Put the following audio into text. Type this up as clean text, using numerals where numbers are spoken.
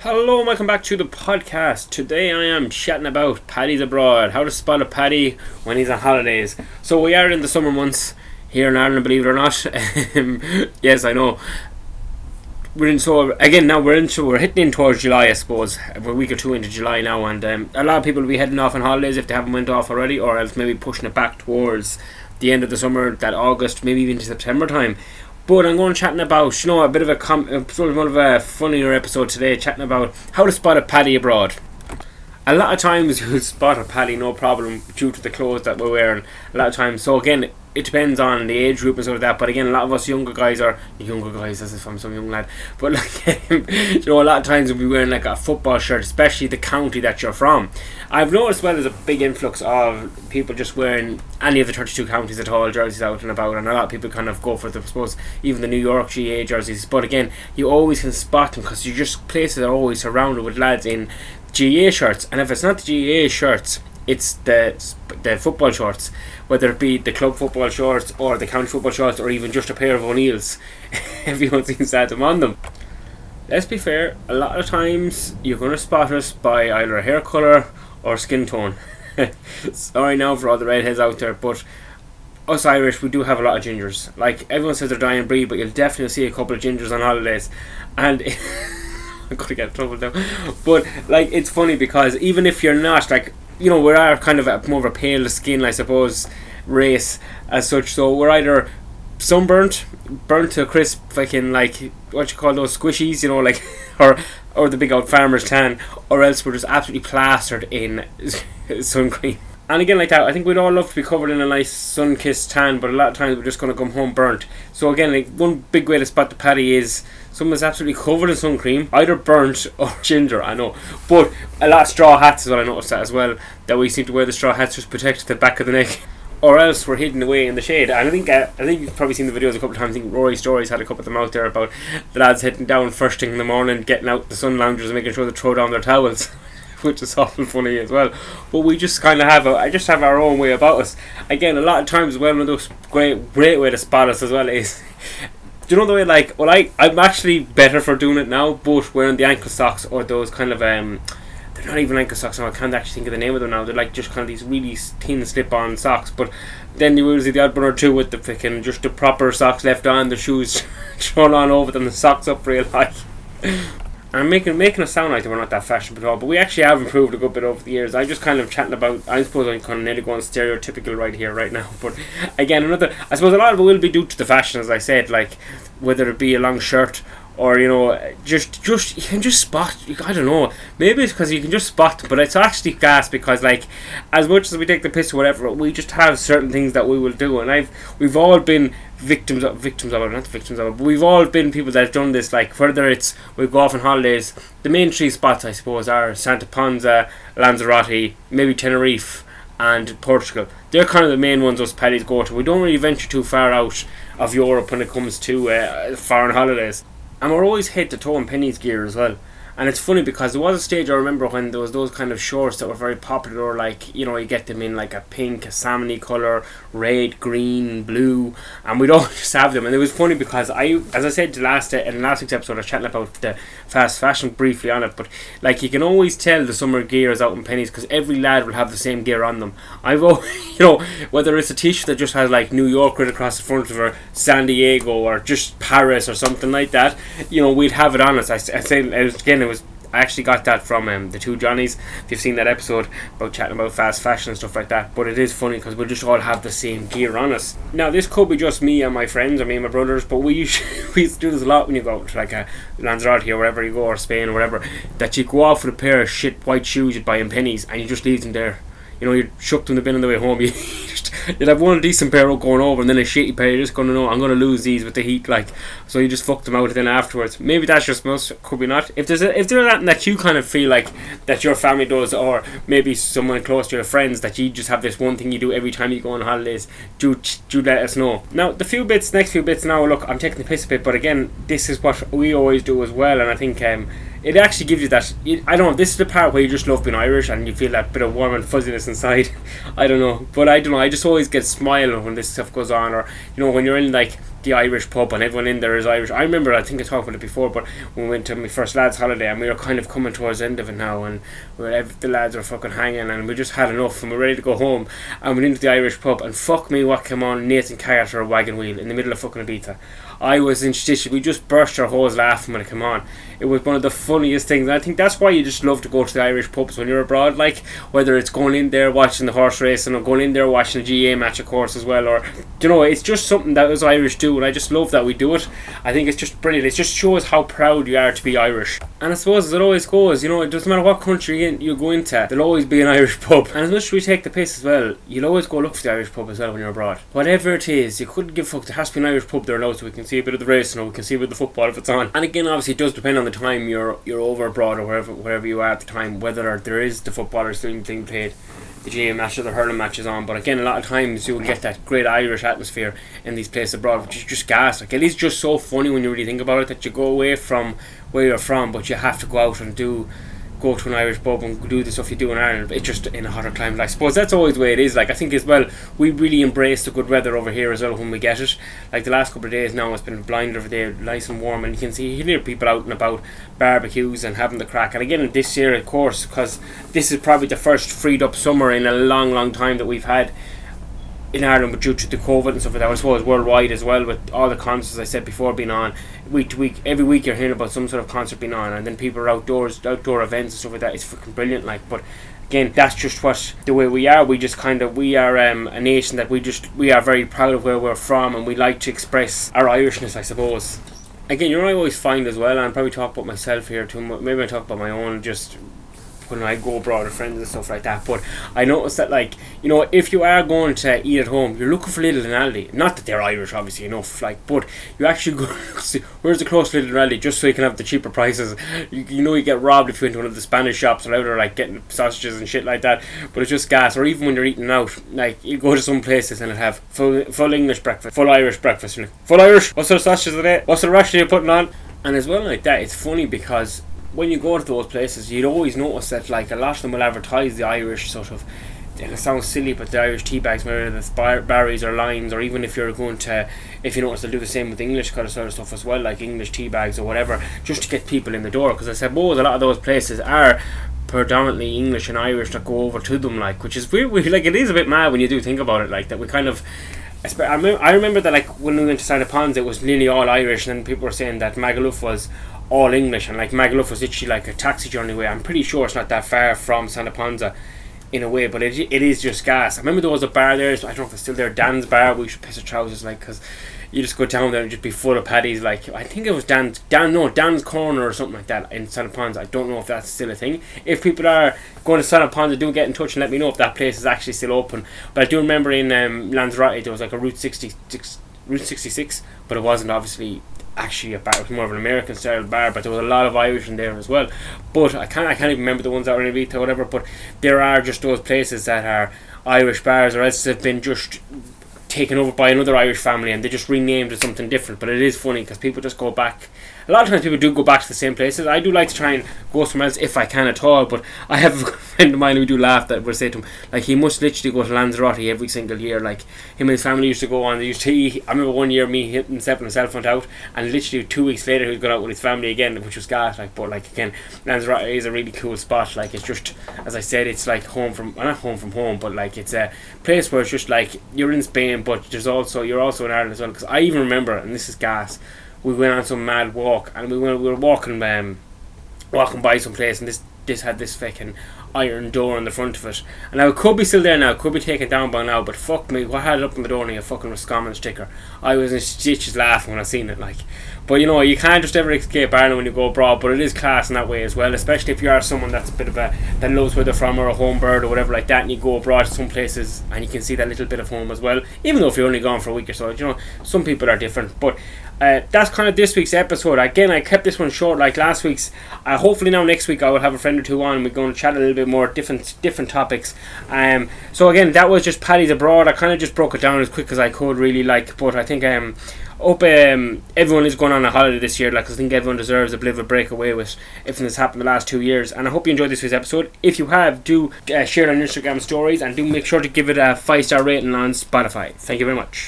Hello and welcome back to the podcast. Today I am chatting about Paddy's abroad, how to spot a Paddy when he's on holidays. So we are in the summer months here in Ireland, believe it or not. Yes, I know. We're hitting in towards July, I suppose. We're a week or two into July now, and a lot of people will be heading off on holidays if they haven't went off already, or else maybe pushing it back towards the end of the summer, that August, maybe even to September time. But I'm going chatting about, you know, a bit of a funnier episode today, chatting about how to spot a Paddy abroad. A lot of times you'll spot a Paddy no problem due to the clothes that we're wearing. A lot of times, so again, it depends on the age group and sort of that. But again, a lot of us younger guys, as if I'm some young lad. But like, you know, a lot of times we'll be wearing like a football shirt, especially the county that you're from. I've noticed there's a big influx of people just wearing any of the 32 counties at all, jerseys out and about, and a lot of people kind of go for the, I suppose, even the New York GA jerseys. But again, you always can spot them because places are always surrounded with lads in GA shirts, and if it's not the GA shirts, it's the football shorts, whether it be the club football shorts or the county football shorts or even just a pair of O'Neills. Everyone seems to have them on them. Let's be fair, a lot of times you're going to spot us by either hair colour or skin tone. Sorry now for all the redheads out there, but us Irish, we do have a lot of gingers. Like, everyone says they're dying breed, but you'll definitely see a couple of gingers on holidays. And I'm going to get in trouble now. But, like, it's funny because even if you're not, like, you know, we are kind of more of a pale skin, I suppose, race as such. So we're either burnt to a crisp, fucking like what you call those squishies, you know, like, or the big old farmer's tan, or else we're just absolutely plastered in sun cream. And again, like that, I think we'd all love to be covered in a nice sun-kissed tan, but a lot of times we're just going to come home burnt. So again, like, one big way to spot the Paddy is someone's absolutely covered in sun cream, either burnt or ginger, I know. But a lot of straw hats is what I noticed that as well, that we seem to wear the straw hats just to protect the back of the neck. Or else we're hidden away in the shade. And I think you've probably seen the videos a couple of times. I think Rory Story's had a couple of them out there about the lads heading down first thing in the morning, getting out the sun loungers and making sure they throw down their towels. Which is often funny as well, but we just kind of have our own way about us. Again, a lot of times, one of those great way to spot us as well is, do you know the way, like, well, I'm actually better for doing it now, but wearing the ankle socks or those kind of they're not even ankle socks now. I can't actually think of the name of them now. They're like just kind of these really thin slip-on socks, but then you will see the odd one or two with the freaking just the proper socks left on, the shoes thrown on over them, the socks up real high. I'm making us sound like we're not that fashionable at all, but we actually have improved a good bit over the years. I'm just kind of chatting about, I suppose I'm kind of nearly going stereotypical right here, right now, but again, I suppose a lot of it will be due to the fashion, as I said, like, whether it be a long shirt, or, you know, just you can just spot, I don't know, maybe it's because you can just spot, but it's actually gas because, like, as much as we take the piss or whatever, we just have certain things that we will do, and we've all been victims of it, but we've all been people that have done this, like, whether it's we go off on holidays. The main three spots, I suppose, are Santa Ponsa, Lanzarote, maybe Tenerife, and Portugal. They're kind of the main ones us Paddies go to. We don't really venture too far out of Europe when it comes to foreign holidays. And we're always head to toe in Penny's gear as well. And it's funny because there was a stage I remember when there was those kind of shorts that were very popular, or like, you know, you get them in like a pink, a salmony colour, red, green, blue, and we'd all just have them. And it was funny because as I said in last week's episode, I was chatting about the fast fashion briefly on it, but like you can always tell the summer gear is out in Pennies because every lad will have the same gear on them. I've always, you know, whether it's a t-shirt that just has like New York right across the front of it, or San Diego, or just Paris or something like that, you know, we'd have it on us. I actually got that from the two Johnnies, if you've seen that episode about chatting about fast fashion and stuff like that. But it is funny because we'll just all have the same gear on us. Now this could be just me and my friends, or me and my brothers, but we used to do this a lot when you go to like a Lanzarote or wherever you go, or Spain or whatever, that you go off with a pair of shit white shoes you'd buy in Pennies and you just leave them there. You know, you'd chuck them in the bin on the way home. You'd have one decent pair going over and then a shitty pair. You're just going to know, I'm going to lose these with the heat, like. So you just fuck them out then afterwards. Maybe that's just most, could be not. If there's that you kind of feel like that your family does, or maybe someone close to your friends, that you just have this one thing you do every time you go on holidays, do let us know. Now, next few bits now, look, I'm taking the piss a bit, but again, this is what we always do as well, and I think It actually gives you that. I don't know. This is the part where you just love being Irish and you feel that bit of warm and fuzziness inside. I don't know, but I don't know. I just always get smiling when this stuff goes on, or you know, when you're in like the Irish pub and everyone in there is Irish. I remember, I think I talked about it before, but when we went to my first lads' holiday and we were kind of coming towards the end of it now, and the lads were fucking hanging and we just had enough and we were ready to go home, and we went into the Irish pub and fuck me what came on Nathan Carter Wagon Wheel in the middle of fucking Ibiza. I was in stitches. We just burst our hose laughing when it came on. It was one of the funniest things, and I think that's why you just love to go to the Irish pubs when you're abroad, like whether it's going in there watching the horse racing or going in there watching a GAA match of course as well, or you know, it's just something that us Irish do, and I just love that we do it. I think it's just brilliant. It just shows how proud you are to be Irish. And I suppose as it always goes, you know, it doesn't matter what country you go into, there'll always be an Irish pub, and as much as we take the piss as well, you'll always go look for the Irish pub as well when you're abroad, whatever it is. You couldn't give a fuck. There has to be an Irish pub there now, so we can see a bit of the racing, or we can see a bit of the football if it's on. And again, obviously it does depend on the time you're over abroad, or wherever you are at the time, whether there is the footballers doing thing played, the GAA match or the hurling match is on. But again, a lot of times you'll get that great Irish atmosphere in these places abroad, which is just gas. Like, it is just so funny when you really think about it, that you go away from where you're from, but you have to go out and go to an Irish pub and do the stuff you do in Ireland, but it's just in a hotter climate. I suppose that's always the way it is. Like, I think as well, we really embrace the good weather over here as well when we get it. Like the last couple of days now, it's been blind every day, nice and warm, and you can see here people out and about, barbecues and having the crack. And again, this year of course, because this is probably the first freed up summer in a long, long time that we've had in Ireland, but due to the COVID and stuff like that, I suppose worldwide as well, with all the concerts, as I said before, being on week to week. Every week you're hearing about some sort of concert being on, and then people are outdoor events and stuff like that. It's fucking brilliant, like. But again, that's just what the way we are. We just kind of, we are a nation that we are very proud of where we're from, and we like to express our Irishness, I suppose. Again, you know what I always find as well, and I probably talk about myself here too much, maybe I talk about my own just when I go abroad with friends and stuff like that, but I noticed that, like, you know, if you are going to eat at home, you're looking for Lidl and Aldi. Not that they're Irish, obviously enough, like, but you actually go see where's the close Lidl and Aldi, just so you can have the cheaper prices. You know, you get robbed if you went to one of the Spanish shops or whatever, like getting sausages and shit like that. But it's just gas. Or even when you're eating out, like, you go to some places and it have full English breakfast, full Irish breakfast. You're like, full Irish. What sort of sausages are they? What sort of rash are you putting on? And as well, like that, it's funny because when you go to those places, you'd always notice that, like, a lot of them will advertise the Irish sort of, and it sounds silly, but the Irish tea bags, whether it's berries or limes, or even if you're going to, if you notice, they'll do the same with English kind of sort of stuff as well, like English tea bags or whatever, just to get people in the door, because I suppose a lot of those places are predominantly English and Irish that go over to them, like, which is weird. Like, it is a bit mad when you do think about it, like, that we kind of, I remember that, like, when we went to Santa Ponds, it was nearly all Irish, and then people were saying that Magaluf was all English, and like Magaluf was literally like a taxi journey away. I'm pretty sure it's not that far from Santa Ponza in a way, but it is just gas. I remember there was a bar there, I don't know if it's still there, Dan's Bar. We should piss our trousers, like, because you just go down there and just be full of paddies. Like, I think it was Dan's Corner or something like that in Santa Ponza. I don't know if that's still a thing. If people are going to Santa Ponza, do get in touch and let me know if that place is actually still open. But I do remember in Lanzarote there was like a Route 66, but it wasn't obviously actually a bar. It was more of an American style bar, but there was a lot of Irish in there as well. But I can't even remember the ones that were in Ibiza or whatever, but there are just those places that are Irish bars, or else they've been just taken over by another Irish family and they just renamed it something different. But it is funny because people just go back. A lot of times people do go back to the same places. I do like to try and go somewhere else if I can at all, but I have a friend of mine who do laugh that will say to him, like, he must literally go to Lanzarote every single year. Like, him and his family used to go on, they used to eat. I remember one year me himself went out, and literally 2 weeks later he was going out with his family again, which was gas, like. But like, again, Lanzarote is a really cool spot. Like, it's just, as I said, it's like not home from home, but like it's a place where it's just like you're in Spain, but you're also in Ireland as well. Because I even remember, and this is gas, we went on some mad walk, and we were walking by some place, and this had this fucking iron door on the front of it. And now it could be still there now, it could be taken down by now, but fuck me, what had it up on the door near a fucking Roscommon sticker? I was in stitches laughing when I seen it, like. But you know, you can't just ever escape Ireland when you go abroad, but it is class in that way as well, especially if you are someone that's a bit of that loves where they're from, or a home bird or whatever like that, and you go abroad to some places and you can see that little bit of home as well, even though if you're only gone for a week or so. You know, some people are different, but that's kind of this week's episode. Again, I kept this one short like last week's. Hopefully now next week I will have a friend or two on, and we're going to chat a little bit bit more different topics. So again, that was just Paddy's Abroad. I kind of just broke it down as quick as I could, really, like. But I think hope everyone is going on a holiday this year. Like, I think everyone deserves a bit of a break away with everything that's happened the last 2 years. And I hope you enjoyed this week's episode. If you have, do share it on Instagram stories, and do make sure to give it a 5-star rating on Spotify. Thank you very much.